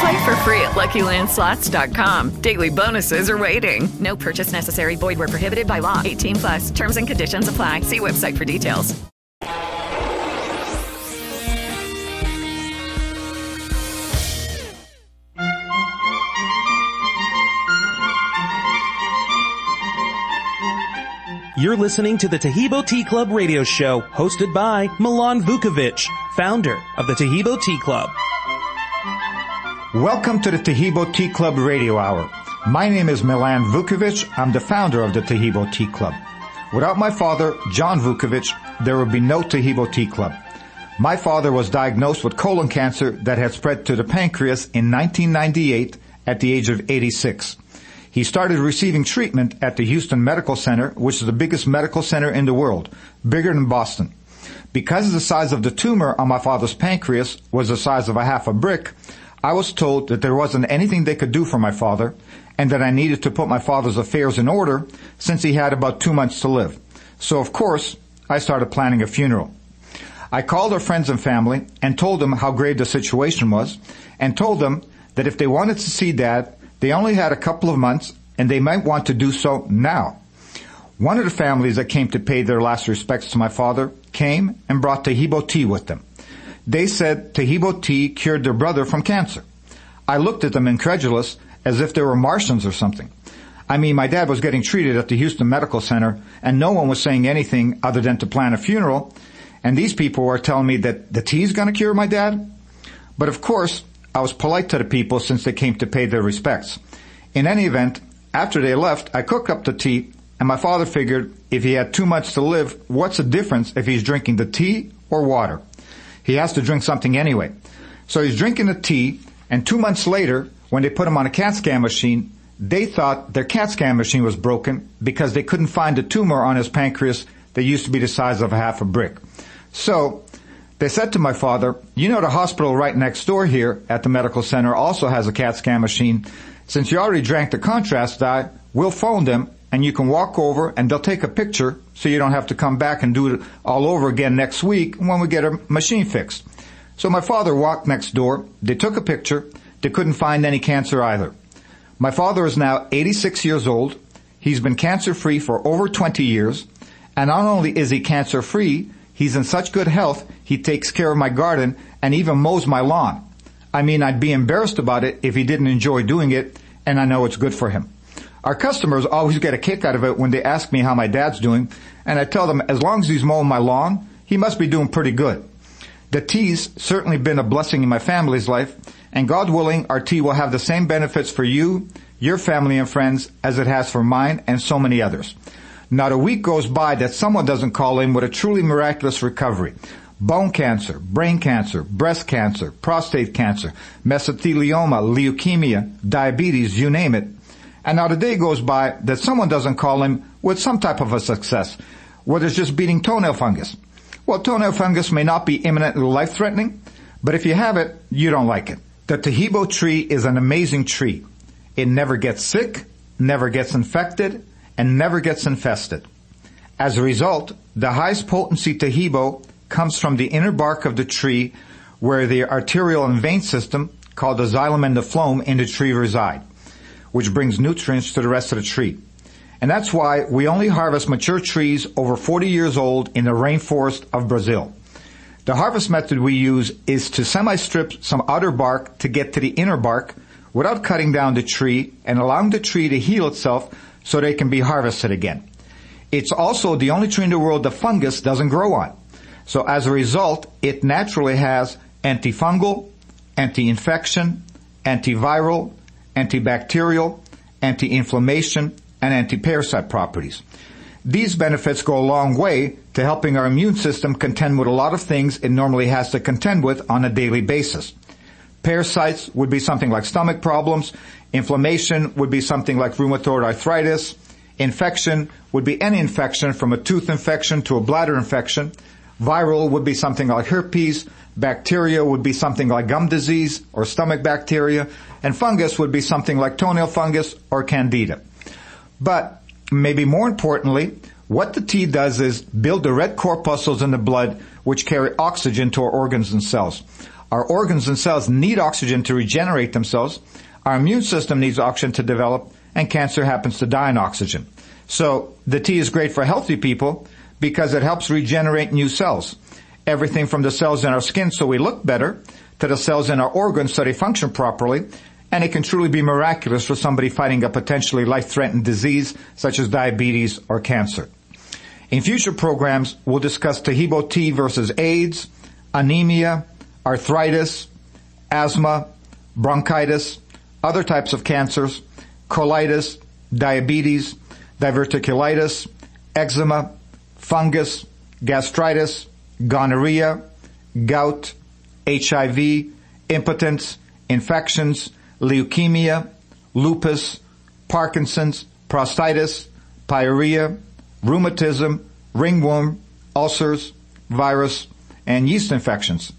Play for free at LuckyLandSlots.com. Daily bonuses are waiting. No purchase necessary. Void where prohibited by law. 18 plus. Terms and conditions apply. See website for details. You're listening to the Taheebo Tea Club radio show, hosted by Milan Vukovic, founder of the Taheebo Tea Club. Welcome to the Taheebo Tea Club radio hour. My name is Milan Vukovic. I'm the founder of the Taheebo Tea Club. Without my father, John Vukovic, there would be no Taheebo Tea Club. My father was diagnosed with colon cancer that had spread to the pancreas in 1998 at the age of 86. He started receiving treatment at the Houston Medical Center, which is the biggest medical center in the world, bigger than Boston. Because the size of the tumor on my father's pancreas was the size of a half a brick, I was told that there wasn't anything they could do for my father and that I needed to put my father's affairs in order since he had about 2 months to live. So, of course, I started planning a funeral. I called our friends and family and told them how grave the situation was and told them that if they wanted to see Dad, they only had a couple of months, and they might want to do so now. One of the families that came to pay their last respects to my father came and brought Taheebo tea with them. They said Taheebo tea cured their brother from cancer. I looked at them incredulous, as if they were Martians or something. I mean, my dad was getting treated at the Houston Medical Center, and no one was saying anything other than to plan a funeral, and these people were telling me that the tea's going to cure my dad? But of course, I was polite to the people since they came to pay their respects. In any event, after they left, I cooked up the tea, and my father figured if he had 2 months to live, what's the difference if he's drinking the tea or water? He has to drink something anyway. So he's drinking the tea, and 2 months later, when they put him on a CAT scan machine, they thought their CAT scan machine was broken because they couldn't find a tumor on his pancreas that used to be the size of a half a brick. So they said to my father, you know, the hospital right next door here at the medical center also has a CAT scan machine. Since you already drank the contrast dye, we'll phone them and you can walk over and they'll take a picture so you don't have to come back and do it all over again next week when we get a machine fixed. So my father walked next door. They took a picture. They couldn't find any cancer either. My father is now 86 years old. He's been cancer-free for over 20 years. And not only is he cancer-free, he's in such good health, he takes care of my garden and even mows my lawn. I mean, I'd be embarrassed about it if he didn't enjoy doing it, and I know it's good for him. Our customers always get a kick out of it when they ask me how my dad's doing, and I tell them as long as he's mowing my lawn, he must be doing pretty good. The tea's certainly been a blessing in my family's life, and God willing, our tea will have the same benefits for you, your family and friends, as it has for mine and so many others. Not a week goes by that someone doesn't call in with a truly miraculous recovery. Bone cancer, brain cancer, breast cancer, prostate cancer, mesothelioma, leukemia, diabetes, you name it. And not a day goes by that someone doesn't call in with some type of a success, whether it's just beating toenail fungus. Well, toenail fungus may not be imminently life-threatening, but if you have it, you don't like it. The Taheebo tree is an amazing tree. It never gets sick, never gets infected, and never gets infested. As a result, the highest potency Taheebo comes from the inner bark of the tree where the arterial and vein system, called the xylem and the phloem, in the tree reside, which brings nutrients to the rest of the tree. And that's why we only harvest mature trees over 40 years old in the rainforest of Brazil. The harvest method we use is to semi-strip some outer bark to get to the inner bark without cutting down the tree and allowing the tree to heal itself so they can be harvested again. It's also the only tree in the world the fungus doesn't grow on. So as a result, it naturally has antifungal, anti-infection, antiviral, antibacterial, anti-inflammation, and anti-parasite properties. These benefits go a long way to helping our immune system contend with a lot of things it normally has to contend with on a daily basis. Parasites would be something like stomach problems. Inflammation would be something like rheumatoid arthritis. Infection would be any infection, from a tooth infection to a bladder infection. Viral would be something like herpes. Bacteria would be something like gum disease or stomach bacteria. And fungus would be something like toenail fungus or candida. But maybe more importantly, what the tea does is build the red corpuscles in the blood which carry oxygen to our organs and cells. Our organs and cells need oxygen to regenerate themselves. Our immune system needs oxygen to develop, and cancer happens to die on oxygen. So the tea is great for healthy people because it helps regenerate new cells. Everything from the cells in our skin so we look better to the cells in our organs so they function properly. And it can truly be miraculous for somebody fighting a potentially life-threatening disease such as diabetes or cancer. In future programs, we'll discuss Taheebo tea versus AIDS, anemia, arthritis, asthma, bronchitis, other types of cancers, colitis, diabetes, diverticulitis, eczema, fungus, gastritis, gonorrhea, gout, HIV, impotence, infections, leukemia, lupus, Parkinson's, prostatitis, pyorrhea, rheumatism, ringworm, ulcers, virus, and yeast infections.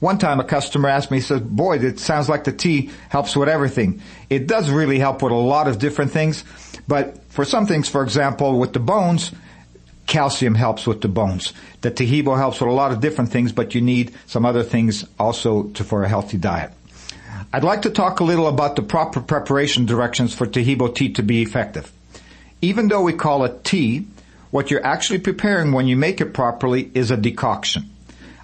One time a customer asked me, he said, boy, it sounds like the tea helps with everything. It does really help with a lot of different things, but for some things, for example, with the bones, calcium helps with the bones. The Taheebo helps with a lot of different things, but you need some other things also for a healthy diet. I'd like to talk a little about the proper preparation directions for Taheebo tea to be effective. Even though we call it tea, what you're actually preparing when you make it properly is a decoction.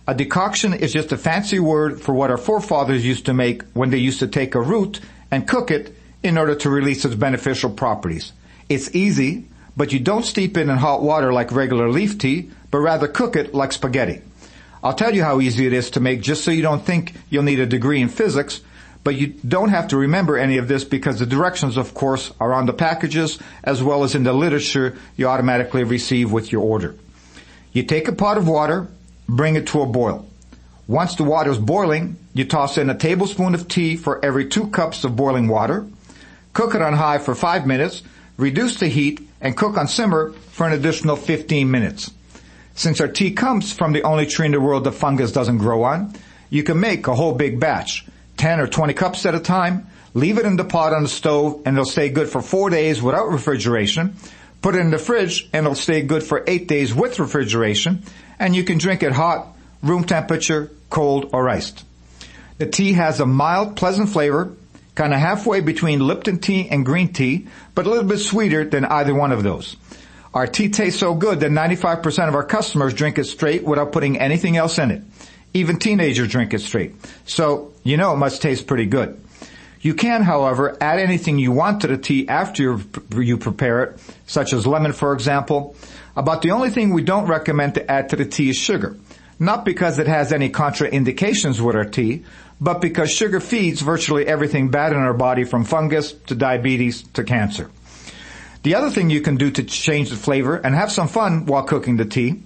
A decoction is just a fancy word for what our forefathers used to make when they used to take a root and cook it in order to release its beneficial properties. It's easy, but you don't steep it in hot water like regular leaf tea, but rather cook it like spaghetti. I'll tell you how easy it is to make just so you don't think you'll need a degree in physics, but you don't have to remember any of this because the directions, of course, are on the packages as well as in the literature you automatically receive with your order. You take a pot of water, bring it to a boil. Once the water is boiling, you toss in a tablespoon of tea for every 2 cups of boiling water. Cook it on high for 5 minutes, reduce the heat, and cook on simmer for an additional 15 minutes. Since our tea comes from the only tree in the world the fungus doesn't grow on, you can make a whole big batch, 10 or 20 cups at a time, leave it in the pot on the stove, and it'll stay good for 4 days without refrigeration. Put it in the fridge, and it'll stay good for 8 days with refrigeration, and you can drink it hot, room temperature, cold, or iced. The tea has a mild, pleasant flavor, kind of halfway between Lipton tea and green tea, but a little bit sweeter than either one of those. Our tea tastes so good that 95% of our customers drink it straight without putting anything else in it. Even teenagers drink it straight. So, you know it must taste pretty good. You can, however, add anything you want to the tea after you prepare it, such as lemon, for example. About the only thing we don't recommend to add to the tea is sugar. Not because it has any contraindications with our tea, but because sugar feeds virtually everything bad in our body, from fungus to diabetes to cancer. The other thing you can do to change the flavor and have some fun while cooking the tea,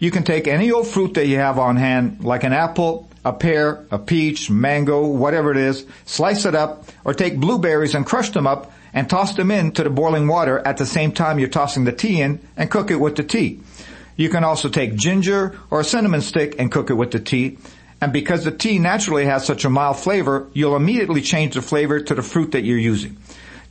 you can take any old fruit that you have on hand, like an apple, a pear, a peach, mango, whatever it is, slice it up, or take blueberries and crush them up and toss them into the boiling water at the same time you're tossing the tea in and cook it with the tea. You can also take ginger or a cinnamon stick and cook it with the tea. And because the tea naturally has such a mild flavor, you'll immediately change the flavor to the fruit that you're using.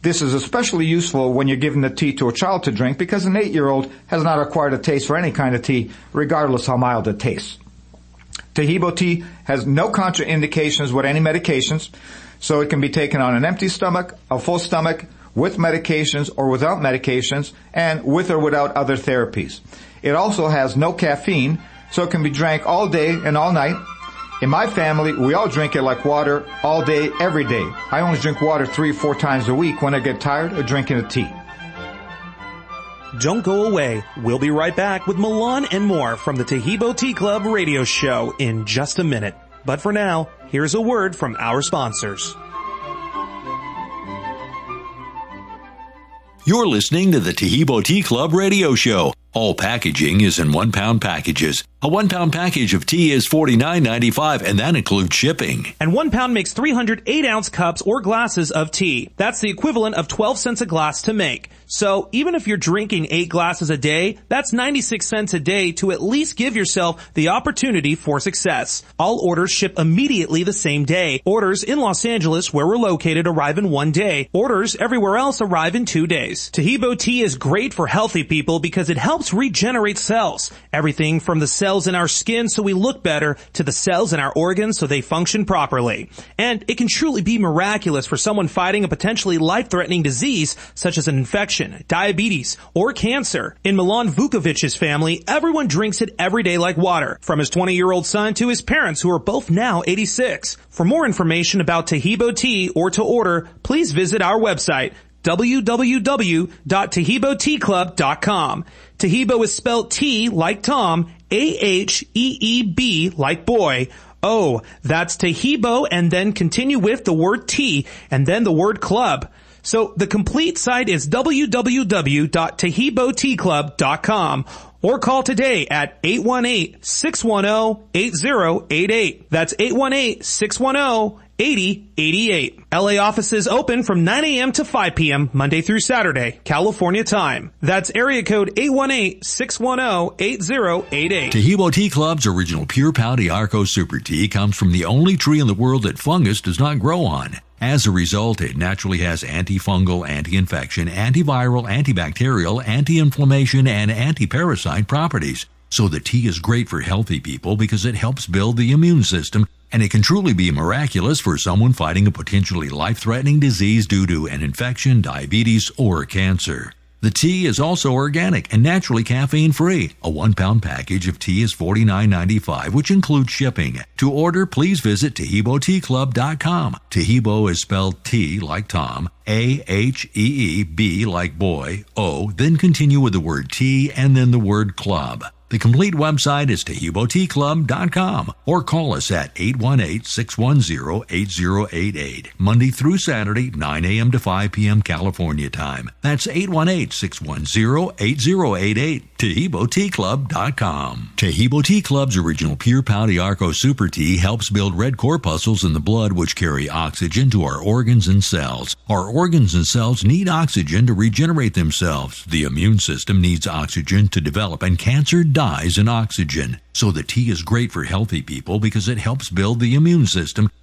This is especially useful when you're giving the tea to a child to drink because an 8-year-old has not acquired a taste for any kind of tea, regardless how mild it tastes. Taheebo tea has no contraindications with any medications, so it can be taken on an empty stomach, a full stomach, with medications or without medications, and with or without other therapies. It also has no caffeine, so it can be drank all day and all night. In my family, we all drink it like water all day, every day. I only drink water 3 or 4 times a week when I get tired of drinking a tea. Don't go away. We'll be right back with Milan and more from the Taheebo Tea Club radio show in just a minute. But for now, here's a word from our sponsors. You're listening to the Taheebo Tea Club radio show. All packaging is in 1-pound packages. A 1-pound package of tea is $49.95, and that includes shipping. And 1 pound makes 300 8-ounce cups or glasses of tea. That's the equivalent of 12 cents a glass to make. So even if you're drinking 8 glasses a day, that's 96 cents a day to at least give yourself the opportunity for success. All orders ship immediately the same day. Orders in Los Angeles, where we're located, arrive in 1 day. Orders everywhere else arrive in 2 days. Taheebo tea is great for healthy people because it helps regenerate cells. Everything from the cells in our skin so we look better to the cells in our organs so they function properly. And it can truly be miraculous for someone fighting a potentially life-threatening disease such as an infection, diabetes, or cancer. In Milan Vukovic's family, everyone drinks it every day like water, from his 20-year-old son to his parents, who are both now 86. For more information about Taheebo Tea or to order, please visit our website, www.taheeboteaclub.com. Taheebo is spelled T like Tom, A-H-E-E-B like boy. Oh, that's Taheebo, and then continue with the word tea, and then the word club. So the complete site is www.taheeboteaclub.com, or call today at 818-610-8088. That's 818-610-8088. LA offices open from 9 a.m. to 5 p.m. Monday through Saturday, California time. That's area code 818-610-8088. Taheebo Tea Club's original pure Pau d'Arco Super Tea comes from the only tree in the world that fungus does not grow on. As a result, it naturally has antifungal, anti-infection, antiviral, antibacterial, anti-inflammation, and anti-parasite properties. So the tea is great for healthy people because it helps build the immune system, and it can truly be miraculous for someone fighting a potentially life-threatening disease due to an infection, diabetes, or cancer. The tea is also organic and naturally caffeine-free. A 1-pound package of tea is $49.95, which includes shipping. To order, please visit TaheeboTeaClub.com. Taheebo is spelled T like Tom, A-H-E-E-B like boy, O, then continue with the word tea and then the word club. The complete website is TaheeboTeaClub.com, or call us at 818-610-8088, Monday through Saturday, 9 a.m. to 5 p.m. California time. That's 818-610-8088, TaheeboTeaClub.com. Taheebo Tea Club's original pure Pau d'Arco Super Tea helps build red corpuscles in the blood, which carry oxygen to our organs and cells. Our organs and cells need oxygen to regenerate themselves. The immune system needs oxygen to develop, and cancer dies in oxygen. So the tea is great for healthy people because it helps build the immune system,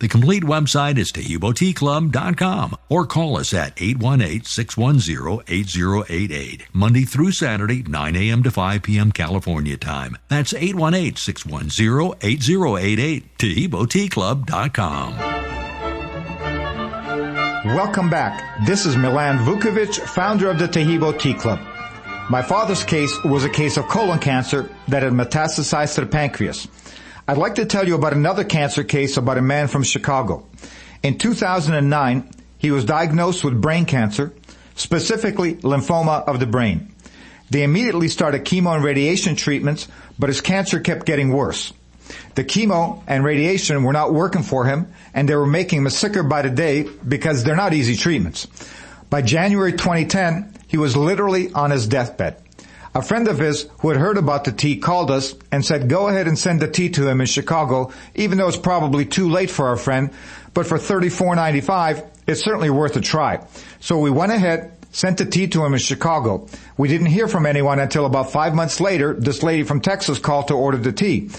The complete website is TaheeboTeaClub.com, or call us at 818-610-8088, Monday through Saturday, 9 a.m. to 5 p.m. California time. That's 818-610-8088, TaheeboTeaClub.com. Welcome back. This is Milan Vukovic, founder of the Taheebo Tea Club. My father's case was a case of colon cancer that had metastasized to the pancreas. I'd like to tell you about another cancer case about a man from Chicago. In 2009, he was diagnosed with brain cancer, specifically lymphoma of the brain. They immediately started chemo and radiation treatments, but his cancer kept getting worse. The chemo and radiation were not working for him, and they were making him sicker by the day because they're not easy treatments. By January 2010, he was literally on his deathbed. A friend of his who had heard about the tea called us and said, go ahead and send the tea to him in Chicago, even though it's probably too late for our friend, but for $34.95, it's certainly worth a try. So we went ahead, sent the tea to him in Chicago. We didn't hear from anyone until about 5 months later, this lady from Texas called to order the tea.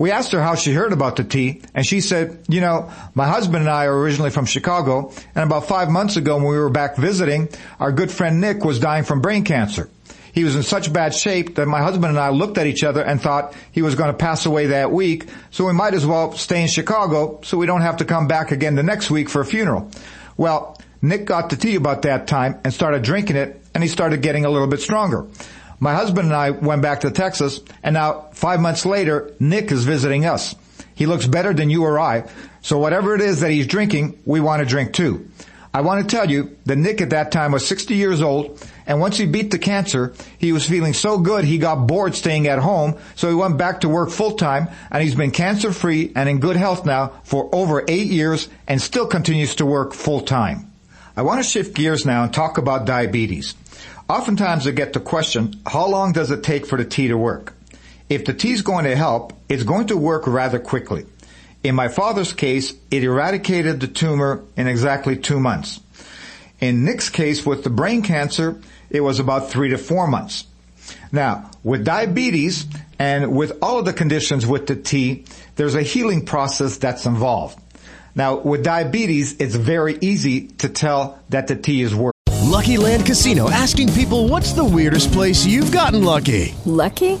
We asked her how she heard about the tea, and she said, my husband and I are originally from Chicago, and about 5 months ago when we were back visiting, our good friend Nick was dying from brain cancer. He was in such bad shape that my husband and I looked at each other and thought he was going to pass away that week, so we might as well stay in Chicago so we don't have to come back again the next week for a funeral. Well, Nick got the tea about that time and started drinking it, and he started getting a little bit stronger. My husband and I went back to Texas, and now 5 months later, Nick is visiting us. He looks better than you or I, so whatever it is that he's drinking, we want to drink too. I want to tell you that Nick at that time was 60 years old, and once he beat the cancer, he was feeling so good he got bored staying at home, so he went back to work full-time, and he's been cancer-free and in good health now for over 8 years and still continues to work full-time. I want to shift gears now and talk about diabetes. Oftentimes I get the question, how long does it take for the tea to work? If the tea's going to help, it's going to work rather quickly. In my father's case, it eradicated the tumor in exactly 2 months. In Nick's case with the brain cancer, it was about 3 to 4 months. Now, with diabetes and with all of the conditions with the tea, there's a healing process that's involved. Now, with diabetes, it's very easy to tell that the tea is working. Lucky Land Casino, asking people, what's the weirdest place you've gotten lucky? Lucky?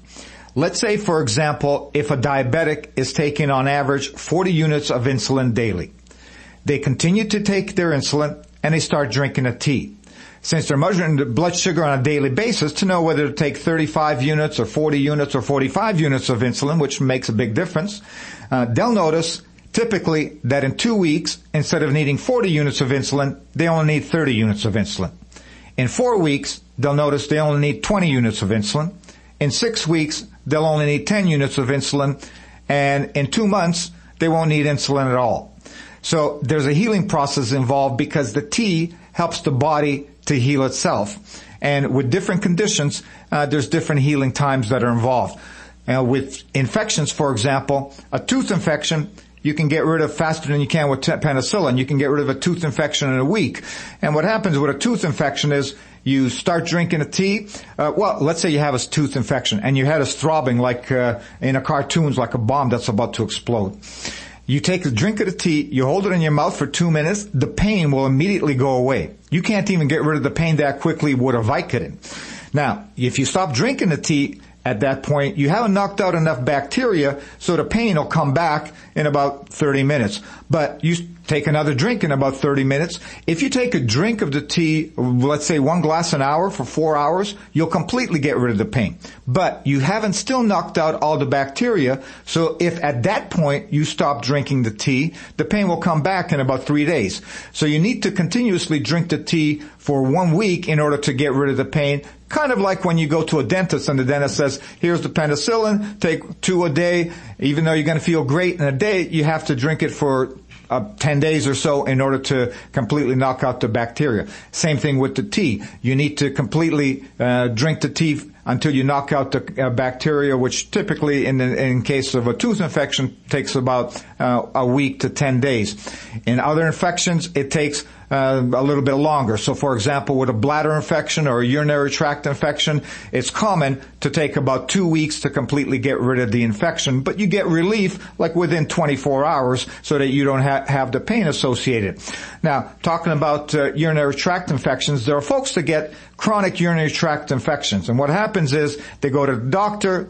Let's say, for example, if a diabetic is taking on average 40 units of insulin daily. They continue to take their insulin, and they start drinking a tea. Since they're measuring the blood sugar on a daily basis to know whether to take 35 units or 40 units or 45 units of insulin, which makes a big difference, they'll notice typically that in 2 weeks, instead of needing 40 units of insulin, they only need 30 units of insulin. In 4 weeks, they'll notice they only need 20 units of insulin. In 6 weeks, they'll only need 10 units of insulin. And in 2 months, they won't need insulin at all. So there's a healing process involved because the tea helps the body to heal itself. And with different conditions, there's different healing times that are involved. With infections, for example, a tooth infection, you can get rid of faster than you can with penicillin. You can get rid of a tooth infection in a week. And what happens with a tooth infection is you start drinking a tea. Let's say you have a tooth infection and your head is throbbing like in a cartoons, like a bomb that's about to explode. You take a drink of the tea, you hold it in your mouth for 2 minutes, the pain will immediately go away. You can't even get rid of the pain that quickly with a Vicodin. Now, if you stop drinking the tea at that point, you haven't knocked out enough bacteria, so the pain will come back in about 30 minutes. But you take another drink in about 30 minutes. If you take a drink of the tea, let's say 1 glass an hour for 4 hours, you'll completely get rid of the pain. But you haven't still knocked out all the bacteria, so if at that point you stop drinking the tea, the pain will come back in about 3 days. So you need to continuously drink the tea for 1 week in order to get rid of the pain, kind of like when you go to a dentist and the dentist says, here's the penicillin, take 2 a day. Even though you're going to feel great in a day, you have to drink it for 10 days or so in order to completely knock out the bacteria. Same thing with the tea. You need to completely drink the tea until you knock out the bacteria, which typically in case of a tooth infection takes about a week to 10 days. In other infections, it takes a little bit longer. So, for example, with a bladder infection or a urinary tract infection, it's common to take about 2 weeks to completely get rid of the infection, but you get relief like within 24 hours so that you don't have the pain associated. Now, talking about urinary tract infections, there are folks that get chronic urinary tract infections, and what happens is they go to the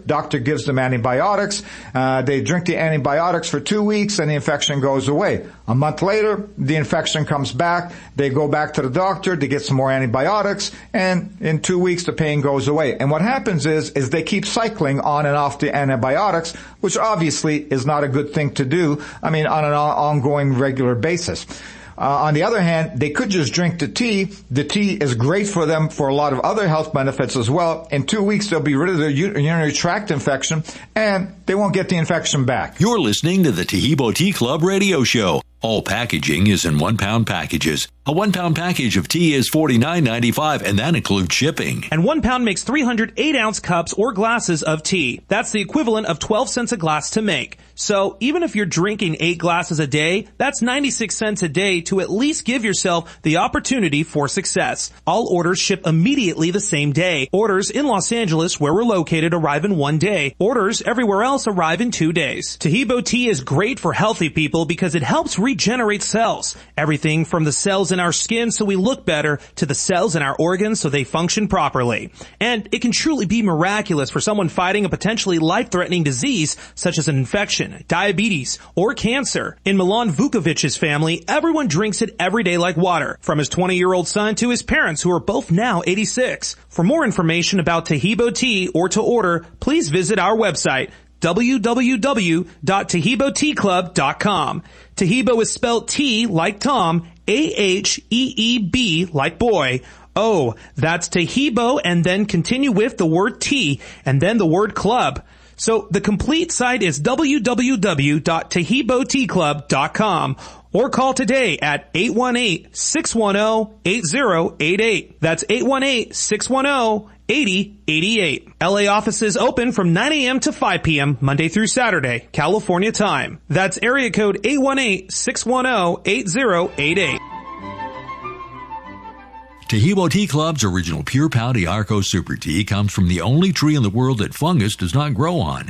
doctor gives them antibiotics, they drink the antibiotics for 2 weeks, and the infection goes away. A month later, the infection comes back, they go back to the doctor, they get some more antibiotics, and in 2 weeks, the pain goes away. And what happens is they keep cycling on and off the antibiotics, which obviously is not a good thing to do, on an ongoing regular basis. On the other hand, they could just drink the tea. The tea is great for them for a lot of other health benefits as well. In 2 weeks, they'll be rid of their urinary tract infection, and they won't get the infection back. You're listening to the Taheebo Tea Club radio show. All packaging is in 1-pound packages. A 1-pound package of tea is $49.95, and that includes shipping. And 1 pound makes 308-ounce cups or glasses of tea. That's the equivalent of 12 cents a glass to make. So even if you're drinking 8 glasses a day, that's 96 cents a day to at least give yourself the opportunity for success. All orders ship immediately the same day. Orders in Los Angeles, where we're located, arrive in 1 day. Orders everywhere else arrive in 2 days. Taheebo Tea is great for healthy people because it helps regenerate cells. Everything from the cells in our skin so we look better to the cells in our organs so they function properly. And it can truly be miraculous for someone fighting a potentially life-threatening disease such as an infection, diabetes, or cancer. In Milan Vukovic's family, everyone drinks it every day like water, from his 20-year-old son to his parents who are both now 86. For more information about Taheebo Tea or to order, please visit our website, www.taheeboteaclub.com. Taheebo is spelled T like Tom, A-H-E-E-B like boy. Oh, that's Taheebo, and then continue with the word tea and then the word club. So the complete site is www.taheeboteaclub.com, or call today at 818-610-8088. That's 818-610-8088. LA offices open from 9 a.m. to 5 p.m. Monday through Saturday, California time. That's area code 818-610-8088. Taheebo Tea Club's original Pure Pau d'Arco Super Tea comes from the only tree in the world that fungus does not grow on.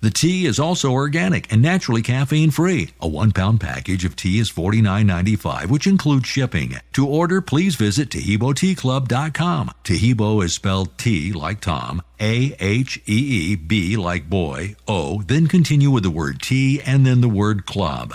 The tea is also organic and naturally caffeine-free. A 1-pound package of tea is $49.95, which includes shipping. To order, please visit TaheeboTeaClub.com. Taheebo is spelled T like Tom, A-H-E-E-B like boy, O, then continue with the word tea and then the word club.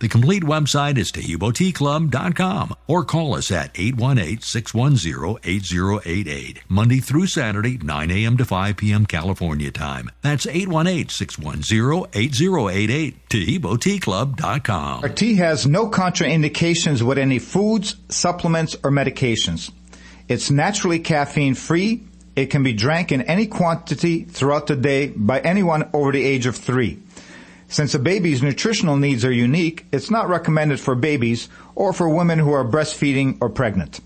The complete website is TaheeboTeaClub.com, or call us at 818-610-8088, Monday through Saturday, 9 a.m. to 5 p.m. California time. That's 818-610-8088, TaheeboTeaClub.com. Our tea has no contraindications with any foods, supplements, or medications. It's naturally caffeine-free. It can be drank in any quantity throughout the day by anyone over the age of 3. Since a baby's nutritional needs are unique, it's not recommended for babies or for women who are breastfeeding or pregnant.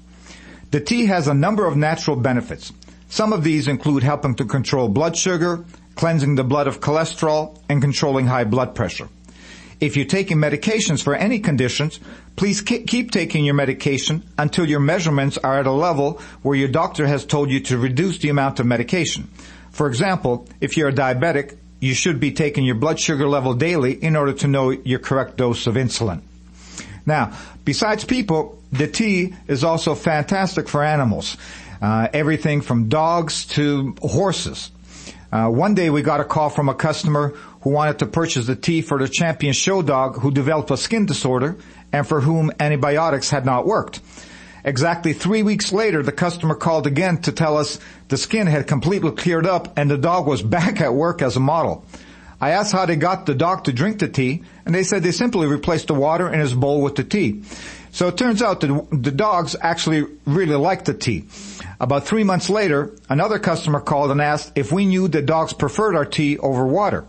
The tea has a number of natural benefits. Some of these include helping to control blood sugar, cleansing the blood of cholesterol, and controlling high blood pressure. If you're taking medications for any conditions, please keep taking your medication until your measurements are at a level where your doctor has told you to reduce the amount of medication. For example, if you're a diabetic, you should be taking your blood sugar level daily in order to know your correct dose of insulin. Now, besides people, the tea is also fantastic for animals. Everything from dogs to horses. One day we got a call from a customer who wanted to purchase the tea for the champion show dog who developed a skin disorder and for whom antibiotics had not worked. Exactly 3 weeks later, the customer called again to tell us the skin had completely cleared up and the dog was back at work as a model. I asked how they got the dog to drink the tea, and they said they simply replaced the water in his bowl with the tea. So it turns out that the dogs actually really liked the tea. About 3 months later, another customer called and asked if we knew that dogs preferred our tea over water.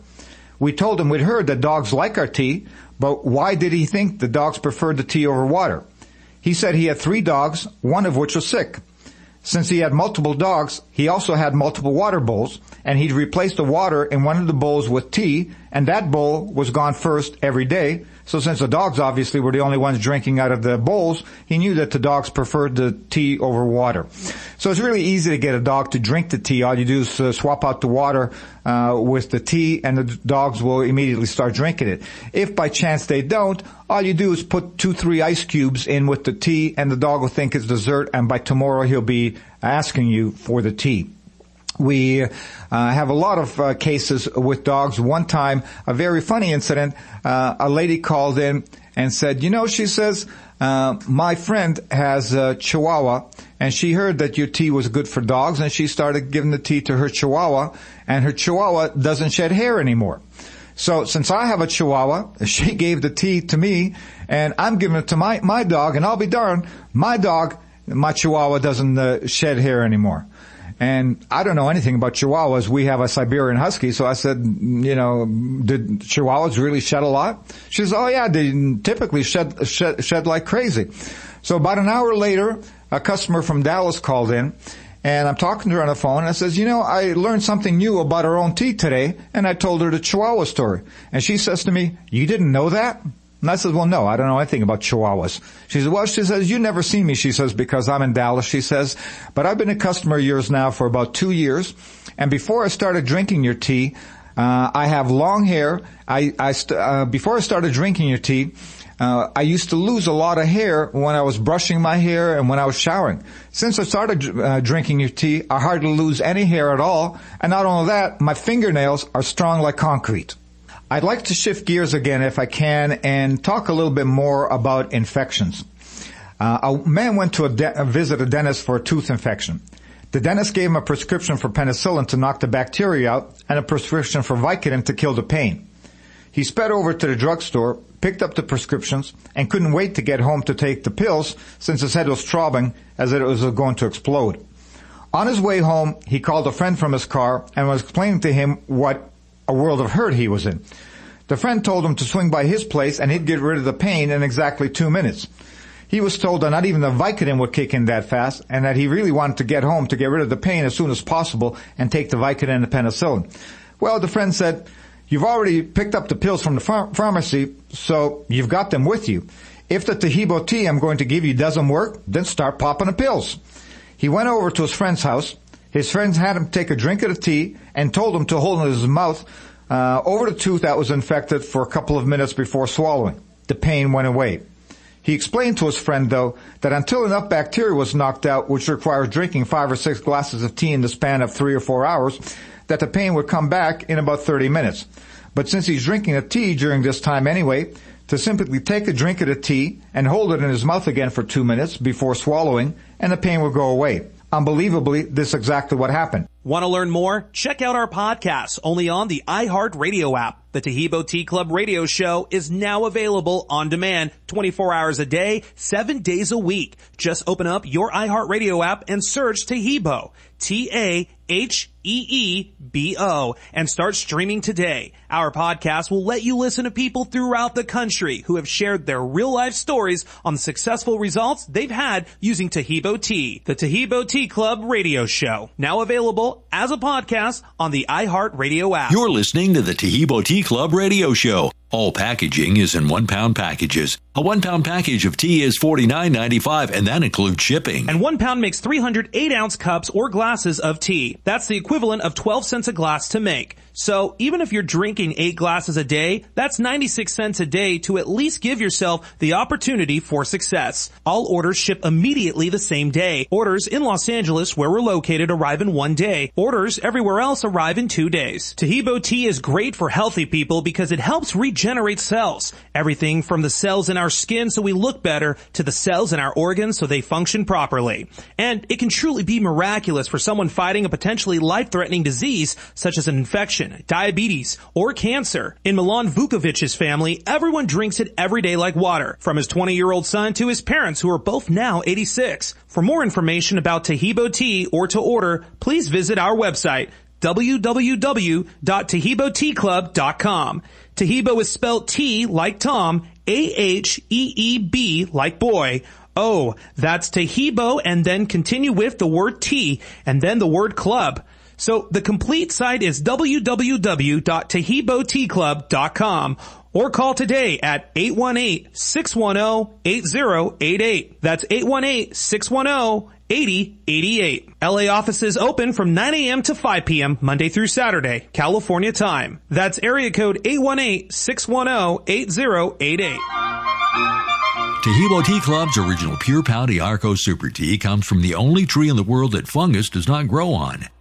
We told him we'd heard that dogs like our tea, But why did he think the dogs preferred the tea over water? He said he had 3 dogs, one of which was sick. Since he had multiple dogs, he also had multiple water bowls, and he'd replaced the water in one of the bowls with tea, and that bowl was gone first every day. So since the dogs obviously were the only ones drinking out of the bowls, he knew that the dogs preferred the tea over water. So it's really easy to get a dog to drink the tea. All you do is swap out the water with the tea, and the dogs will immediately start drinking it. If by chance they don't, all you do is put 2-3 ice cubes in with the tea, and the dog will think it's dessert, and by tomorrow he'll be asking you for the tea. We have a lot of cases with dogs. One time, a very funny incident, a lady called in and said, she says, my friend has a chihuahua, and she heard that your tea was good for dogs, and she started giving the tea to her chihuahua, and her chihuahua doesn't shed hair anymore. So since I have a chihuahua, she gave the tea to me, and I'm giving it to my dog, and I'll be darned, my chihuahua doesn't shed hair anymore. And I don't know anything about chihuahuas. We have a Siberian husky. So I said, did chihuahuas really shed a lot? She says, oh yeah, they typically shed like crazy. So about an hour later, a customer from Dallas called in, and I'm talking to her on the phone, and I says, I learned something new about her own tea today, and I told her the chihuahua story. And she says to me, you didn't know that? And I said, well, no, I don't know anything about chihuahuas. She said, well, you never seen me, because I'm in Dallas, but I've been a customer of yours now for about 2 years. And before I started drinking your tea, I have long hair. Before I started drinking your tea, I used to lose a lot of hair when I was brushing my hair and when I was showering. Since I started drinking your tea, I hardly lose any hair at all. And not only that, my fingernails are strong like concrete. I'd like to shift gears again, if I can, and talk a little bit more about infections. A man went to visit a dentist for a tooth infection. The dentist gave him a prescription for penicillin to knock the bacteria out and a prescription for Vicodin to kill the pain. He sped over to the drugstore, picked up the prescriptions, and couldn't wait to get home to take the pills since his head was throbbing as if it was going to explode. On his way home, he called a friend from his car and was explaining to him what a world of hurt he was in. The friend told him to swing by his place and he'd get rid of the pain in exactly 2 minutes. He was told that not even the Vicodin would kick in that fast, and that he really wanted to get home to get rid of the pain as soon as possible and take the Vicodin and the penicillin. Well, the friend said, you've already picked up the pills from the pharmacy, so you've got them with you. If the Taheebo tea I'm going to give you doesn't work, then start popping the pills. He went over to his friend's house. His friends had him take a drink of the tea and told him to hold it in his mouth over the tooth that was infected for a couple of minutes before swallowing. The pain went away. He explained to his friend, though, that until enough bacteria was knocked out, which requires drinking 5 or 6 glasses of tea in the span of 3 or 4 hours, that the pain would come back in about 30 minutes. But since he's drinking a tea during this time anyway, to simply take a drink of the tea and hold it in his mouth again for 2 minutes before swallowing, and the pain will go away. Unbelievably, this is exactly what happened. Want to learn more? Check out our podcasts only on the iHeartRadio app. The Taheebo Tea Club radio show is now available on demand 24 hours a day, 7 days a week. Just open up your iHeartRadio app and search Taheebo, Taheebo, and start streaming today. Our podcast will let you listen to people throughout the country who have shared their real-life stories on the successful results they've had using Taheebo Tea, the Taheebo Tea Club radio show. Now available as a podcast on the iHeartRadio app. You're listening to the Taheebo Tea Club radio show. All packaging is in 1-pound packages. A 1-pound package of tea is $49.95, and that includes shipping. And 1 pound makes 300 8-ounce cups or glasses of tea. That's the equivalent of 12 cents a glass to make. So even if you're drinking 8 glasses a day, that's 96 cents a day to at least give yourself the opportunity for success. All orders ship immediately the same day. Orders in Los Angeles, where we're located, arrive in 1 day. Orders everywhere else arrive in 2 days. Taheebo tea is great for healthy people because it helps regenerate cells. Everything from the cells in our skin so we look better to the cells in our organs so they function properly. And it can truly be miraculous for someone fighting a potentially life-threatening disease such as an infection, diabetes, or cancer. In Milan Vukovic's family, everyone drinks it every day like water, from his 20-year-old son to his parents, who are both now 86. For more information about Taheebo tea or to order, please visit our website, www.taheeboteaclub.com. Taheebo is spelled T like Tom, A-H-E-E-B like boy. Oh, that's Taheebo, and then continue with the word tea, and then the word club. So the complete site is www.taheeboteaclub.com, or call today at 818-610-8088. That's 818-610-8088. LA offices open from 9 a.m. to 5 p.m. Monday through Saturday, California time. That's area code 818-610-8088. Taheebo Tea Club's original Pure Pau d'Arco Super Tea comes from the only tree in the world that fungus does not grow on.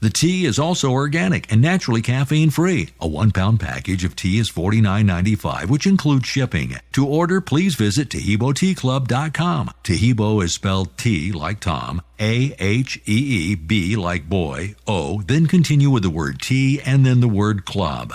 The tea is also organic and naturally caffeine-free. A 1-pound package of tea is $49.95, which includes shipping. To order, please visit TaheeboTeaClub.com. Taheebo is spelled T like Tom, A-H-E-E-B like boy, O, then continue with the word tea and then the word club.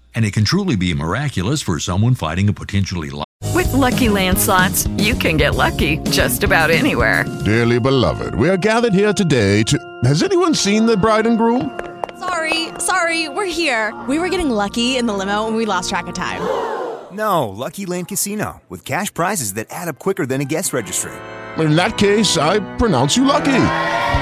and it can truly be miraculous for someone fighting a potentially life. With Lucky Land Slots, you can get lucky just about anywhere. Dearly beloved, we are gathered here today to... Has anyone seen the bride and groom? Sorry, we're here. We were getting lucky in the limo and we lost track of time. No, Lucky Land Casino, with cash prizes that add up quicker than a guest registry. In that case, I pronounce you lucky.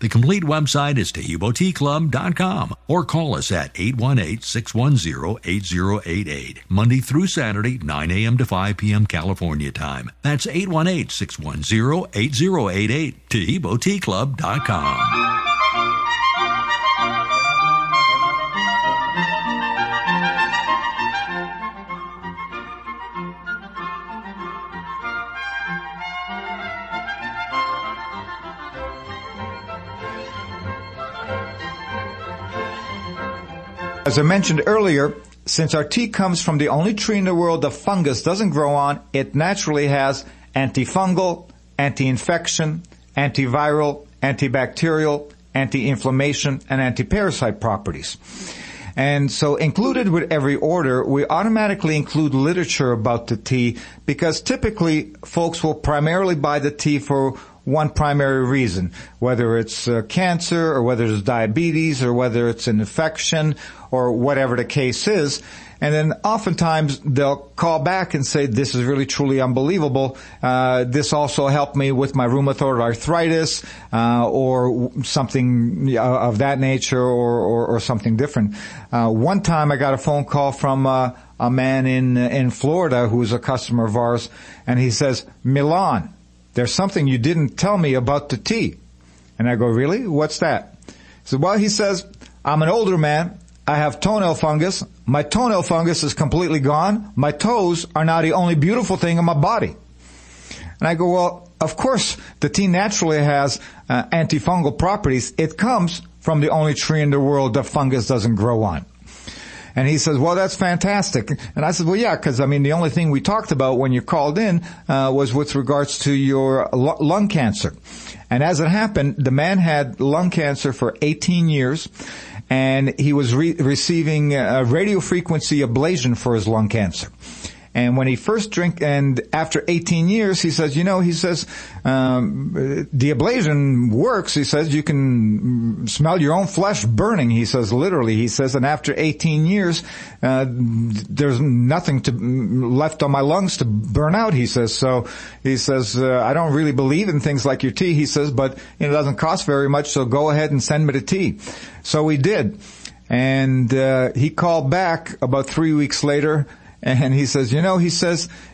The complete website is TaheeboTeaClub.com, or call us at 818-610-8088, Monday through Saturday, 9 a.m. to 5 p.m. California time. That's 818-610-8088, TaheeboTeaClub.com. As I mentioned earlier, since our tea comes from the only tree in the world the fungus doesn't grow on, it naturally has antifungal, anti-infection, antiviral, antibacterial, anti-inflammation, and anti-parasite properties. And so included with every order, we automatically include literature about the tea, because typically folks will primarily buy the tea for one primary reason, whether it's cancer or whether it's diabetes or whether it's an infection or whatever the case is. And then oftentimes they'll call back and say, this is really truly unbelievable. This also helped me with my rheumatoid arthritis or something of that nature or something different. One time I got a phone call from a man in Florida who is a customer of ours, and he says, Milan, there's something you didn't tell me about the tea. And I go, really? What's that? So, well, he says, I'm an older man. I have toenail fungus. My toenail fungus is completely gone. My toes are now the only beautiful thing in my body. And I go, well, of course, the tea naturally has antifungal properties. It comes from the only tree in the world that fungus doesn't grow on. And he says, well, that's fantastic. And I said, well, yeah, because, I mean, the only thing we talked about when you called in was with regards to your lung cancer. And as it happened, the man had lung cancer for 18 years, and he was receiving radio frequency ablation for his lung cancer. And when he first drank, and after 18 years, he says, the ablation works. He says, you can smell your own flesh burning. He says, literally, he says, and after 18 years, there's nothing left on my lungs to burn out, he says. So he says, I don't really believe in things like your tea, he says, but it doesn't cost very much, so go ahead and send me the tea. So we did. And he called back about 3 weeks later, and he says,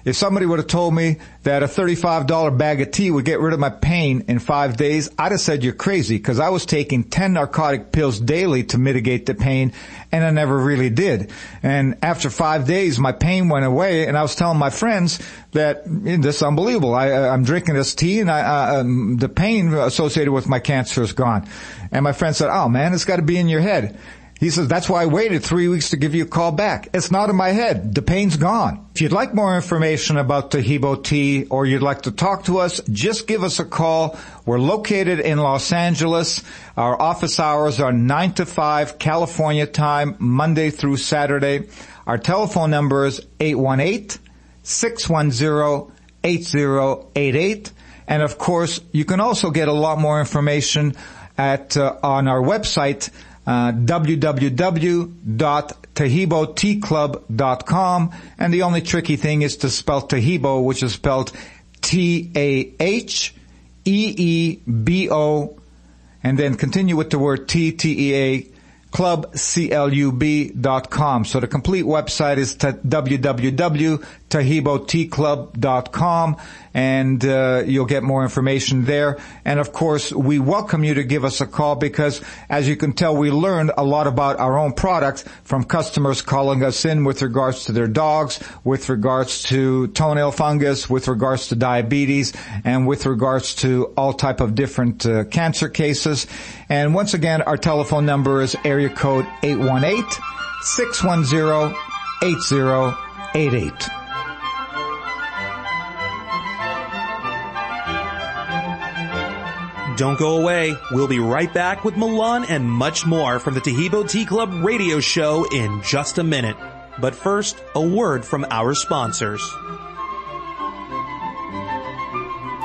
if somebody would have told me that a $35 bag of tea would get rid of my pain in 5 days, I'd have said you're crazy, because I was taking 10 narcotic pills daily to mitigate the pain, and I never really did. And after 5 days, my pain went away, and I was telling my friends that this is unbelievable. I'm drinking this tea, and the pain associated with my cancer is gone. And my friend said, oh, man, it's got to be in your head. He says, that's why I waited 3 weeks to give you a call back. It's not in my head. The pain's gone. If you'd like more information about Taheebo Tea, or you'd like to talk to us, just give us a call. We're located in Los Angeles. Our office hours are 9 to 5 California time, Monday through Saturday. Our telephone number is 818-610-8088. And, of course, you can also get a lot more information on our website, www.taheeboteaclub.com, and the only tricky thing is to spell Taheebo, which is spelled T-A-H-E-E-B-O, and then continue with the word T-T-E-A, club, C-L-U-B.com. So the complete website is www.taheeboteaclub.com, and you'll get more information there. And, of course, we welcome you to give us a call because, as you can tell, we learned a lot about our own products from customers calling us in with regards to their dogs, with regards to toenail fungus, with regards to diabetes, and with regards to all type of different cancer cases. And, once again, our telephone number is area code 818-610-8088. Don't go away. We'll be right back with Milan and much more from the Taheebo Tea Club radio show in just a minute. But first, a word from our sponsors.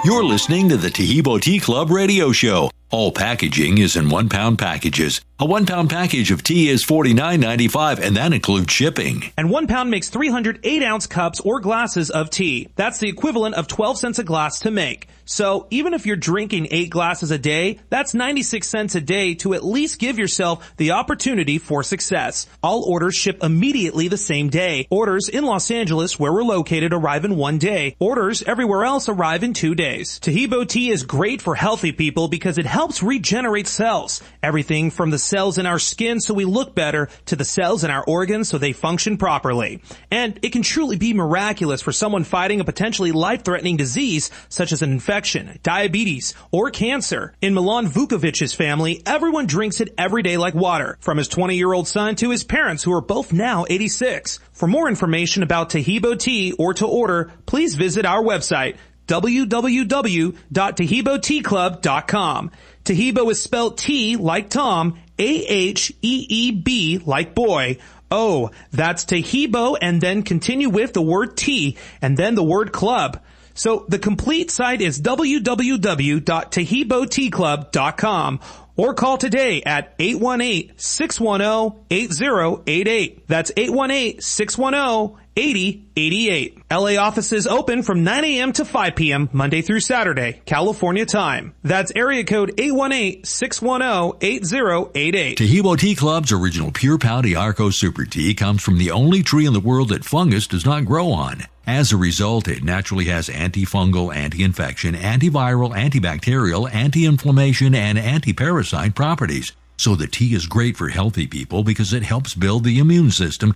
You're listening to the Taheebo Tea Club radio show. All packaging is in 1-pound packages. A 1-pound package of tea is $49.95, and that includes shipping. And 1 pound makes 300 8-ounce cups or glasses of tea. That's the equivalent of 12 cents a glass to make. So even if you're drinking 8 glasses a day, that's 96 cents a day to at least give yourself the opportunity for success. All orders ship immediately the same day. Orders in Los Angeles, where we're located, arrive in 1 day. Orders everywhere else arrive in 2 days. Taheebo Tea is great for healthy people because it helps regenerate cells. Everything from the cells in our skin so we look better to the cells in our organs so they function properly. And it can truly be miraculous for someone fighting a potentially life-threatening disease such as an infection, diabetes, or cancer. In Milan Vukovic's family, everyone drinks it every day like water, from his 20-year-old son to his parents, who are both now 86. For more information about Taheebo Tea or to order, please visit our website, www.taheeboteaclub.com. Taheebo is spelled T like Tom, A-H-E-E-B like boy. Oh, that's Taheebo, and then continue with the word tea, and then the word club. So the complete site is www.taheeboteaclub.com, or call today at 818-610-8088. That's 818-610-8088. LA offices open from 9 a.m. to 5 p.m. Monday through Saturday, California time. That's area code 818-610-8088. Taheebo Tea Club's original Pure Pau d'Arco Super Tea comes from the only tree in the world that fungus does not grow on. As a result, it naturally has antifungal, anti-infection, antiviral, antibacterial, anti-inflammation, and anti-parasite properties. So the tea is great for healthy people because it helps build the immune system,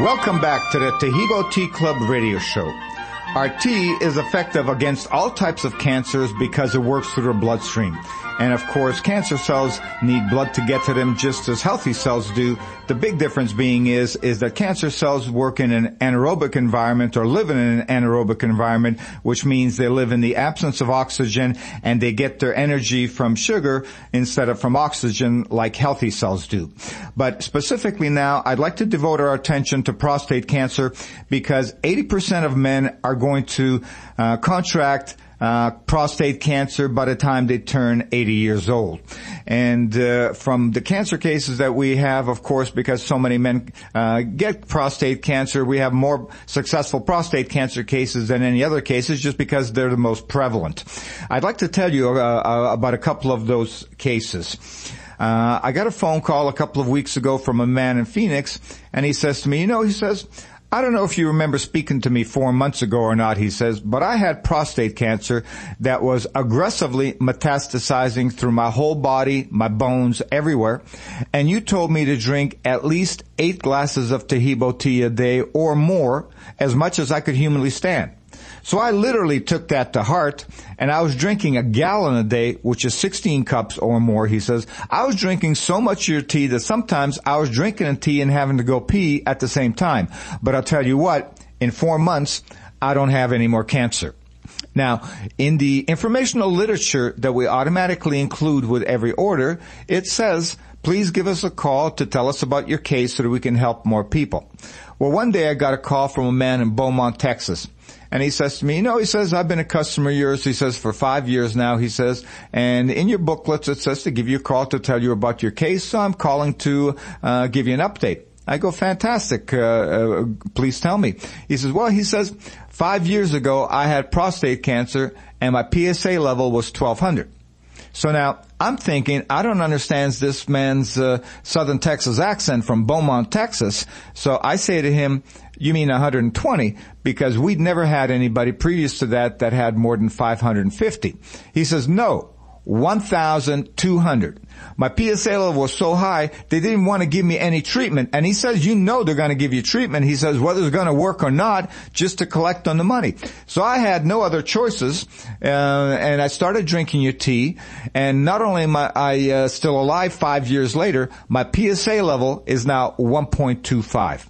Welcome back to the Taheebo Tea Club radio show. Our tea is effective against all types of cancers because it works through the bloodstream. And of course, cancer cells need blood to get to them just as healthy cells do. The big difference being is that cancer cells work in an anaerobic environment or live in an anaerobic environment, which means they live in the absence of oxygen and they get their energy from sugar instead of from oxygen like healthy cells do. But specifically now, I'd like to devote our attention to prostate cancer because 80% of men are going to contract prostate cancer by the time they turn 80 years old. And from the cancer cases that we have, of course, because so many men get prostate cancer, we have more successful prostate cancer cases than any other cases just because they're the most prevalent. I'd like to tell you about a couple of those cases. I got a phone call a couple of weeks ago from a man in Phoenix, and he says to me, I don't know if you remember speaking to me 4 months ago or not, he says, but I had prostate cancer that was aggressively metastasizing through my whole body, my bones, everywhere. And you told me to drink at least 8 glasses of Taheebo tea a day or more, as much as I could humanly stand. So I literally took that to heart, and I was drinking 1 gallon a day, which is 16 cups or more, he says. I was drinking so much of your tea that sometimes I was drinking a tea and having to go pee at the same time. But I'll tell you what, in 4 months, I don't have any more cancer. Now, in the informational literature that we automatically include with every order, it says, please give us a call to tell us about your case so that we can help more people. Well, one day I got a call from a man in Beaumont, Texas. And he says to me, I've been a customer of yours, he says, for 5 years now, he says, and in your booklets it says to give you a call to tell you about your case, so I'm calling to give you an update. I go, fantastic, please tell me. He says, 5 years ago I had prostate cancer and my PSA level was 1,200. So now, I'm thinking, I don't understand this man's Southern Texas accent from Beaumont, Texas. So I say to him, you mean 120, because we'd never had anybody previous to that that had more than 550. He says, no, 1,200. My PSA level was so high, they didn't want to give me any treatment. And he says, you know they're going to give you treatment. He says, whether it's going to work or not, just to collect on the money. So I had no other choices, and I started drinking your tea. And not only am I still alive 5 years later, my PSA level is now 1.25.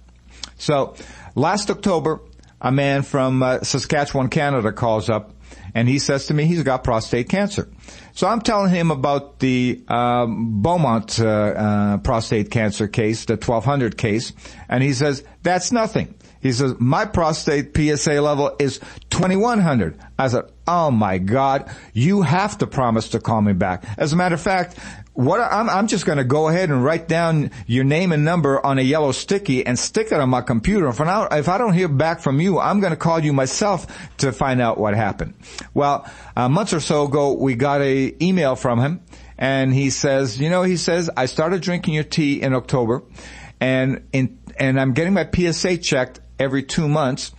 So last October, a man from Saskatchewan, Canada calls up, and he says to me he's got prostate cancer. So I'm telling him about the Beaumont prostate cancer case, the 1,200 case, and he says, that's nothing. He says, my prostate PSA level is 2,100. I said, oh, my God, you have to promise to call me back. As a matter of fact, I'm just going to go ahead and write down your name and number on a yellow sticky and stick it on my computer. If I don't hear back from you, I'm going to call you myself to find out what happened. Well, a month or so ago, we got an email from him. And he says, I started drinking your tea in October, and I'm getting my PSA checked every 2 months.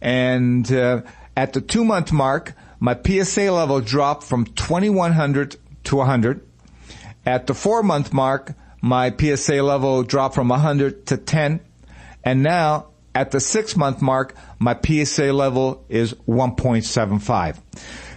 And at the 2-month mark, my PSA level dropped from 2100 to 100. At the 4-month mark, my PSA level dropped from 100 to 10. And now, at the 6-month mark, my PSA level is 1.75.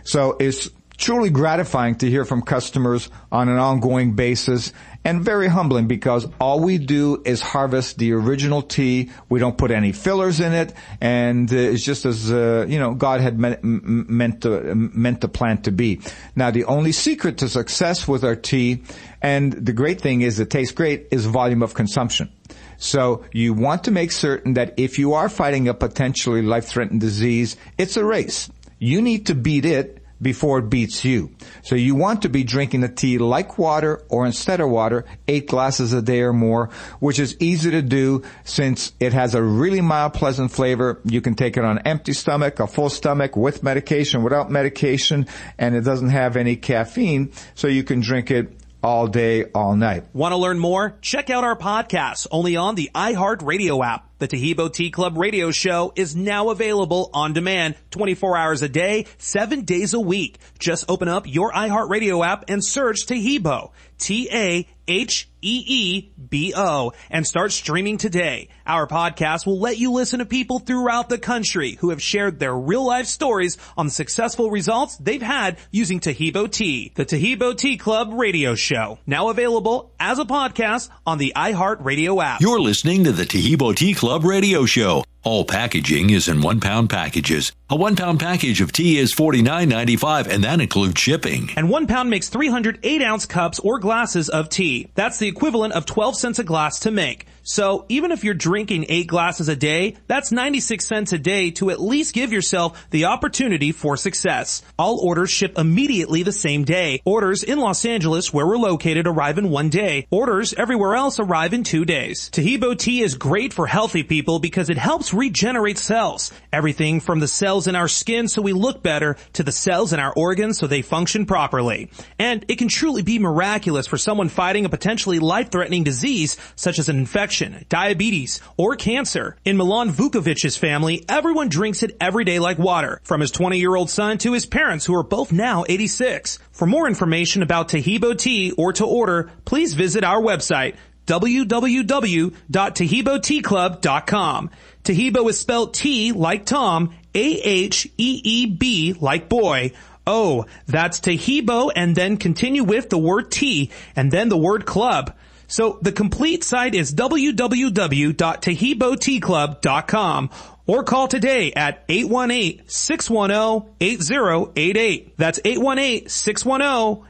So it's truly gratifying to hear from customers on an ongoing basis, and very humbling because all we do is harvest the original tea. We don't put any fillers in it, and it's just as God had meant the plant to be. Now, the only secret to success with our tea, and the great thing is it tastes great, is volume of consumption. So you want to make certain that if you are fighting a potentially life-threatening disease, it's a race. You need to beat it before it beats you. So you want to be drinking the tea like water, or instead of water, 8 glasses a day or more, which is easy to do since it has a really mild, pleasant flavor. You can take it on an empty stomach, a full stomach, with medication, without medication, and it doesn't have any caffeine, so you can drink it all day, all night. Want to learn more? Check out our podcast only on the iHeartRadio app. The Taheebo Tea Club radio show is now available on demand 24 hours a day, 7 days a week. Just open up your iHeartRadio app and search Taheebo, Taheebo, and start streaming today. Our podcast will let you listen to people throughout the country who have shared their real-life stories on the successful results they've had using Taheebo Tea. The Taheebo Tea Club radio show, now available as a podcast on the iHeartRadio app. You're listening to the Taheebo Tea Club radio show. All packaging is in 1-pound packages. A 1-pound package of tea is $49.95, and that includes shipping. And 1 pound makes 300 8-ounce cups or glasses of tea. That's the equivalent of 12 cents a glass to make. So even if you're drinking 8 glasses a day, that's 96 cents a day to at least give yourself the opportunity for success. All orders ship immediately the same day. Orders in Los Angeles, where we're located, arrive in 1 day. Orders everywhere else arrive in 2 days. Taheebo Tea is great for healthy people because it helps regenerate cells. Everything from the cells in our skin so we look better to the cells in our organs so they function properly. And it can truly be miraculous for someone fighting a potentially life-threatening disease such as an infection, diabetes, or cancer. In Milan Vukovic's family, everyone drinks it every day like water, from his 20-year-old son to his parents, who are both now 86. For more information about Taheebo Tea or to order, please visit our website, www.taheeboteaclub.com. Taheebo is spelled T like Tom, A-H-E-E-B like boy. Oh, that's Taheebo, and then continue with the word tea, and then the word club. So the complete site is www.taheeboteaclub.com, or call today at 818-610-8088. That's 818-610-8088.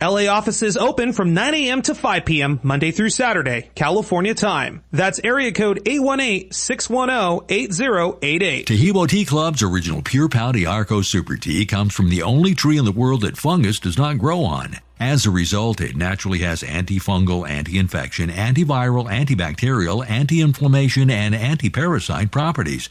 LA offices open from 9 a.m. to 5 p.m. Monday through Saturday, California time. That's area code 818-610-8088. Taheebo Tea Club's original pure Pau d'Arco Super Tea comes from the only tree in the world that fungus does not grow on. As a result, it naturally has antifungal, anti-infection, antiviral, antibacterial, anti-inflammation, and anti-parasite properties.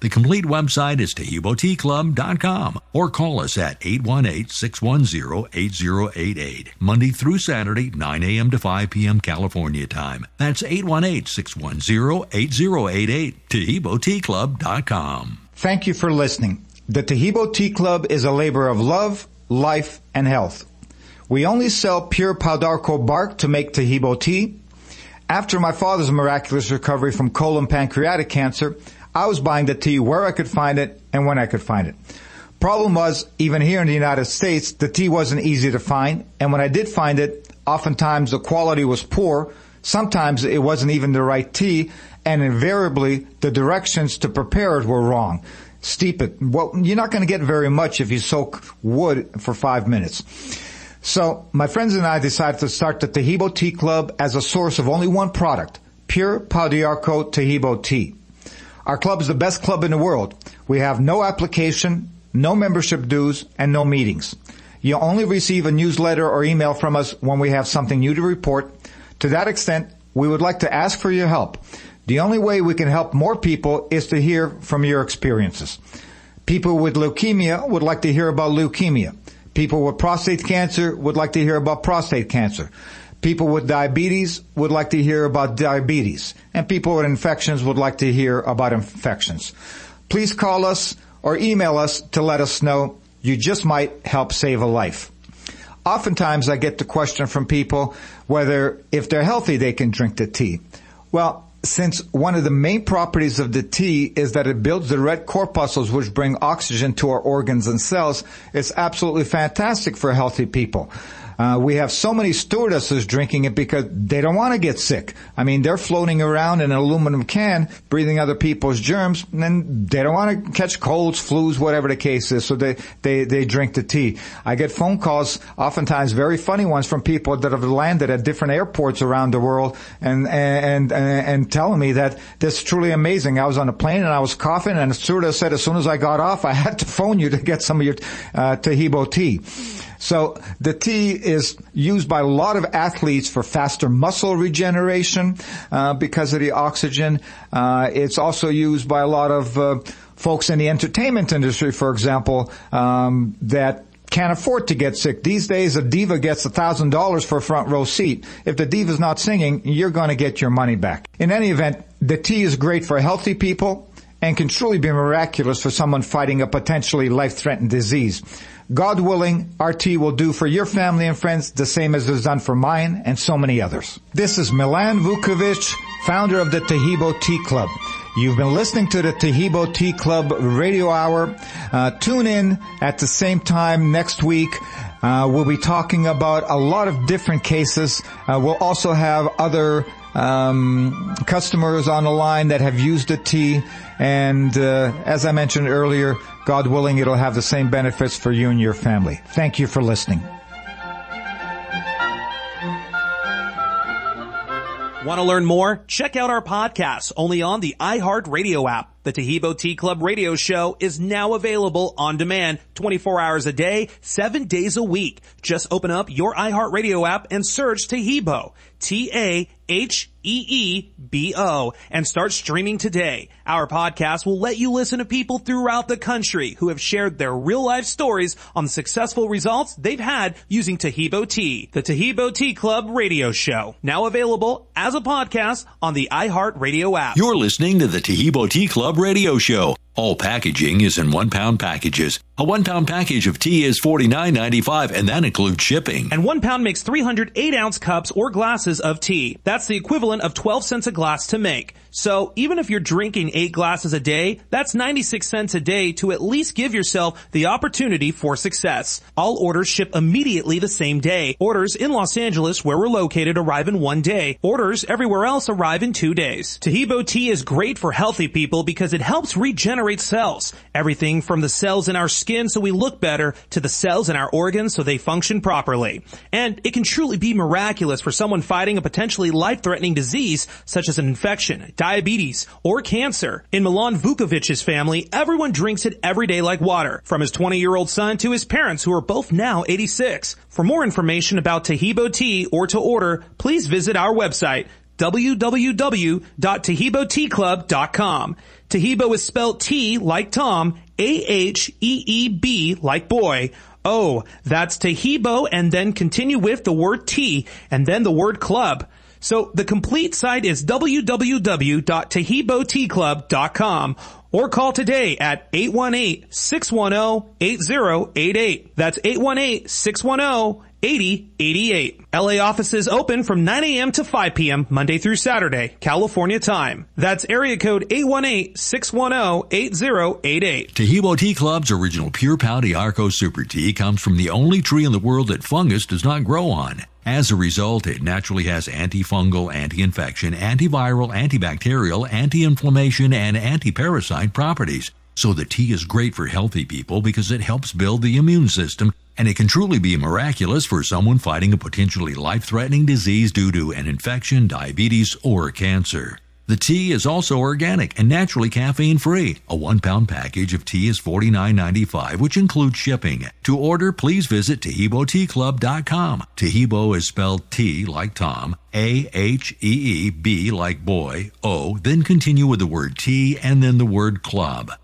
The complete website is TaheeboTeaClub.com or call us at 818-610-8088, Monday through Saturday, 9 a.m. to 5 p.m. California time. That's 818-610-8088, TaheeboTeaClub.com. Thank you for listening. The Taheebo Tea Club is a labor of love, life, and health. We only sell pure Pau d'Arco bark to make Taheebo tea. After my father's miraculous recovery from colon pancreatic cancer, I was buying the tea where I could find it and when I could find it. Problem was, even here in the United States, the tea wasn't easy to find, and when I did find it, oftentimes the quality was poor, sometimes it wasn't even the right tea, and invariably the directions to prepare it were wrong. Steep it. Well, you're not going to get very much if you soak wood for 5 minutes. So my friends and I decided to start the Taheebo Tea Club as a source of only one product, pure Pau d'Arco Taheebo tea. Our club is the best club in the world. We have no application, no membership dues, and no meetings. You'll only receive a newsletter or email from us when we have something new to report. To that extent, we would like to ask for your help. The only way we can help more people is to hear from your experiences. People with leukemia would like to hear about leukemia. People with prostate cancer would like to hear about prostate cancer. People with diabetes would like to hear about diabetes. And people with infections would like to hear about infections. Please call us or email us to let us know. You just might help save a life. Oftentimes I get the question from people whether if they're healthy they can drink the tea. Well, since one of the main properties of the tea is that it builds the red corpuscles which bring oxygen to our organs and cells, it's absolutely fantastic for healthy people. We have so many stewardesses drinking it because they don't want to get sick. I mean, they're floating around in an aluminum can, breathing other people's germs, and they don't want to catch colds, flus, whatever the case is, so they drink the tea. I get phone calls, oftentimes very funny ones, from people that have landed at different airports around the world and telling me that this is truly amazing. I was on a plane, and I was coughing, and the stewardess said as soon as I got off, I had to phone you to get some of your Taheebo tea. So the tea is used by a lot of athletes for faster muscle regeneration because of the oxygen. It's also used by a lot of folks in the entertainment industry, for example, that can't afford to get sick. These days, a diva gets $1,000 for a front row seat. If the diva's not singing, you're going to get your money back. In any event, the tea is great for healthy people and can truly be miraculous for someone fighting a potentially life-threatening disease. God willing, our tea will do for your family and friends the same as it's done for mine and so many others. This is Milan Vukovic, founder of the Taheebo Tea Club. You've been listening to the Taheebo Tea Club Radio Hour. Tune in at the same time next week. We'll be talking about a lot of different cases. We'll also have other customers on the line that have used the tea, and as I mentioned earlier, God willing, it'll have the same benefits for you and your family. Thank you for listening. Want to learn more? Check out our podcasts only on the iHeartRadio app. The Taheebo Tea Club radio show is now available on demand 24 hours a day, 7 days a week. Just open up your iHeartRadio app and search Taheebo, T-A-H-E-E-B-O, and start streaming today. Our podcast will let you listen to people throughout the country who have shared their real-life stories on the successful results they've had using Taheebo Tea. The Taheebo Tea Club radio show, now available as a podcast on the iHeartRadio app. You're listening to the Taheebo Tea Club radio show. All packaging is in 1-pound packages. A 1-pound package of tea is $49.95, and that includes shipping. And 1 pound makes 308-ounce cups or glasses of tea. That's the equivalent of 12 cents a glass to make. So even if you're drinking 8 glasses a day, that's 96 cents a day to at least give yourself the opportunity for success. All orders ship immediately the same day. Orders in Los Angeles, where we're located, arrive in 1 day. Orders everywhere else arrive in 2 days. Taheebo tea is great for healthy people because it helps regenerate regenerate cells. Everything from the cells in our skin so we look better to the cells in our organs so they function properly. And it can truly be miraculous for someone fighting a potentially life-threatening disease such as an infection, diabetes, or cancer. In Milan Vukovic's family, everyone drinks it every day like water, from his 20-year-old son to his parents who are both now 86. For more information about Taheebo Tea or to order, please visit our website, www.taheeboteaclub.com. Taheebo is spelled T like Tom, A-H-E-E-B like boy. Oh, that's Taheebo, and then continue with the word tea and then the word club. So the complete site is www.taheeboteaclub.com. Or call today at 818-610-8088. That's 818-610-8088. LA offices open from 9 a.m. to 5 p.m. Monday through Saturday, California time. That's area code 818-610-8088. Taheebo Tea Club's original Pure Pau d'Arco Super Tea comes from the only tree in the world that fungus does not grow on. As a result, it naturally has antifungal, anti-infection, antiviral, antibacterial, anti-inflammation, and anti-parasite properties. So the tea is great for healthy people because it helps build the immune system, and it can truly be miraculous for someone fighting a potentially life-threatening disease due to an infection, diabetes, or cancer. The tea is also organic and naturally caffeine-free. A 1-pound package of tea is $49.95, which includes shipping. To order, please visit TaheeboTeaClub.com. Taheebo is spelled T like Tom, A-H-E-E-B like boy, O, then continue with the word tea and then the word club.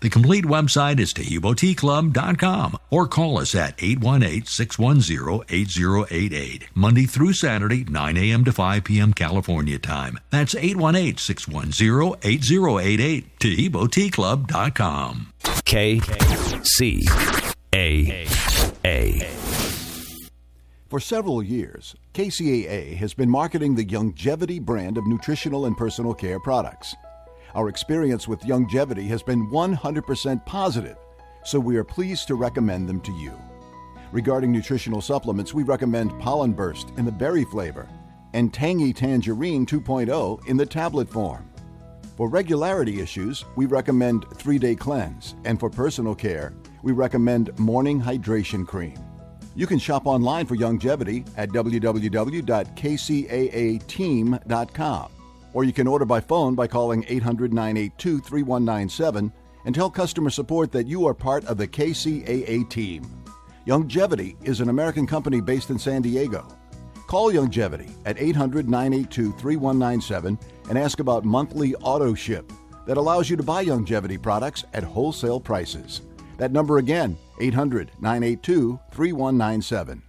The complete website is TaheeboTeaClub.com or call us at 818-610-8088, Monday through Saturday, 9 a.m. to 5 p.m. California time. That's 818-610-8088, TaheeboTeaClub.com. KCAA. For several years, KCAA has been marketing the Youngevity brand of nutritional and personal care products. Our experience with Youngevity has been 100% positive, so we are pleased to recommend them to you. Regarding nutritional supplements, we recommend Pollen Burst in the berry flavor and Tangy Tangerine 2.0 in the tablet form. For regularity issues, we recommend 3-Day Cleanse, and for personal care, we recommend Morning Hydration Cream. You can shop online for Youngevity at www.kcaateam.com. Or you can order by phone by calling 800-982-3197 and tell customer support that you are part of the KCAA team. Youngevity is an American company based in San Diego. Call Youngevity at 800-982-3197 and ask about monthly auto ship that allows you to buy Youngevity products at wholesale prices. That number again, 800-982-3197.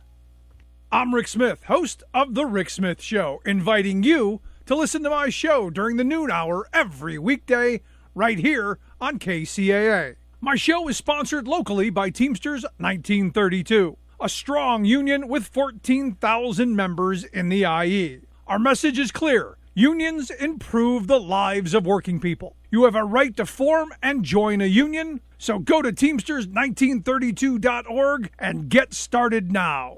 I'm Rick Smith, host of The Rick Smith Show, inviting you to listen to my show during the noon hour every weekday right here on KCAA. My show is sponsored locally by Teamsters 1932, a strong union with 14,000 members in the IE. Our message is clear. Unions improve the lives of working people. You have a right to form and join a union, so go to Teamsters1932.org and get started now.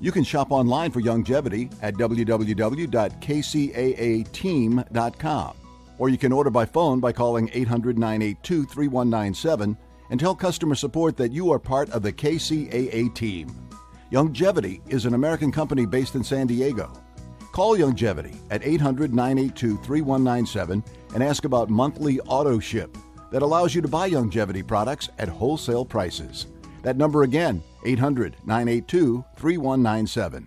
You can shop online for Youngevity at www.kcaateam.com, or you can order by phone by calling 800-982-3197 and tell customer support that you are part of the KCAA team. Youngevity is an American company based in San Diego. Call Youngevity at 800-982-3197 and ask about monthly auto ship that allows you to buy Youngevity products at wholesale prices. That number again, 800-982-3197.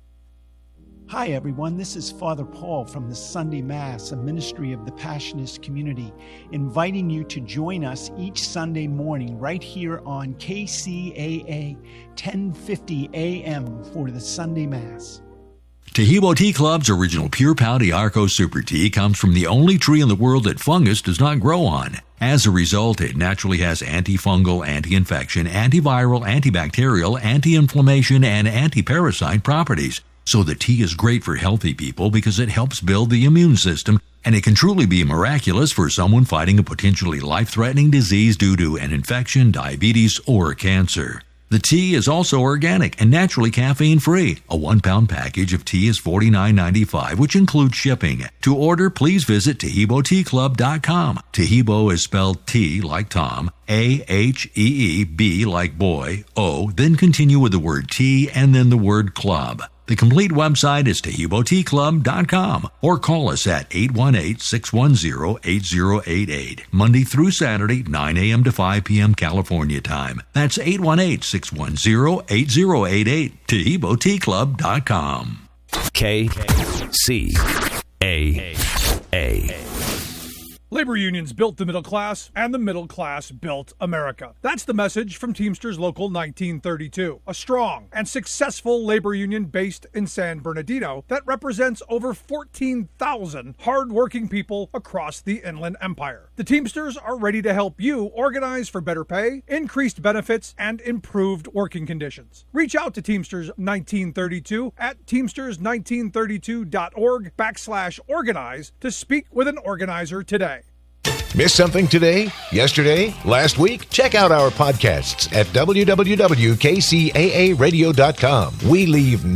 Hi, everyone. This is Father Paul from the Sunday Mass, a ministry of the Passionist community, inviting you to join us each Sunday morning right here on KCAA 1050 AM for the Sunday Mass. Taheebo Tea Club's original Pure Pau d'Arco Super Tea comes from the only tree in the world that fungus does not grow on. As a result, it naturally has antifungal, anti-infection, antiviral, antibacterial, anti-inflammation, and anti-parasite properties. So the tea is great for healthy people because it helps build the immune system, and it can truly be miraculous for someone fighting a potentially life-threatening disease due to an infection, diabetes, or cancer. The tea is also organic and naturally caffeine-free. A 1-pound package of tea is $49.95, which includes shipping. To order, please visit TaheeboTeaClub.com. Taheebo is spelled T like Tom, A-H-E-E-B like boy, O, then continue with the word tea and then the word club. The complete website is TaheeboTeaClub.com or call us at 818-610-8088, Monday through Saturday, 9 a.m. to 5 p.m. California time. That's 818-610-8088, TaheeboTeaClub.com. KCAA. Labor unions built the middle class, and the middle class built America. That's the message from Teamsters Local 1932, a strong and successful labor union based in San Bernardino that represents over 14,000 hardworking people across the Inland Empire. The Teamsters are ready to help you organize for better pay, increased benefits, and improved working conditions. Reach out to Teamsters 1932 at teamsters1932.org/organize to speak with an organizer today. Missed something today, yesterday, last week? Check out our podcasts at www.kcaaradio.com. We leave